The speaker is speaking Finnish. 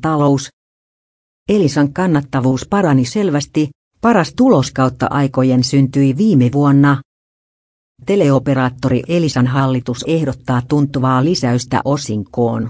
talous. Elisan kannattavuus parani selvästi, paras tulos kautta aikojen syntyi viime vuonna. Teleoperaattori Elisan hallitus ehdottaa tuntuvaa lisäystä osinkoon.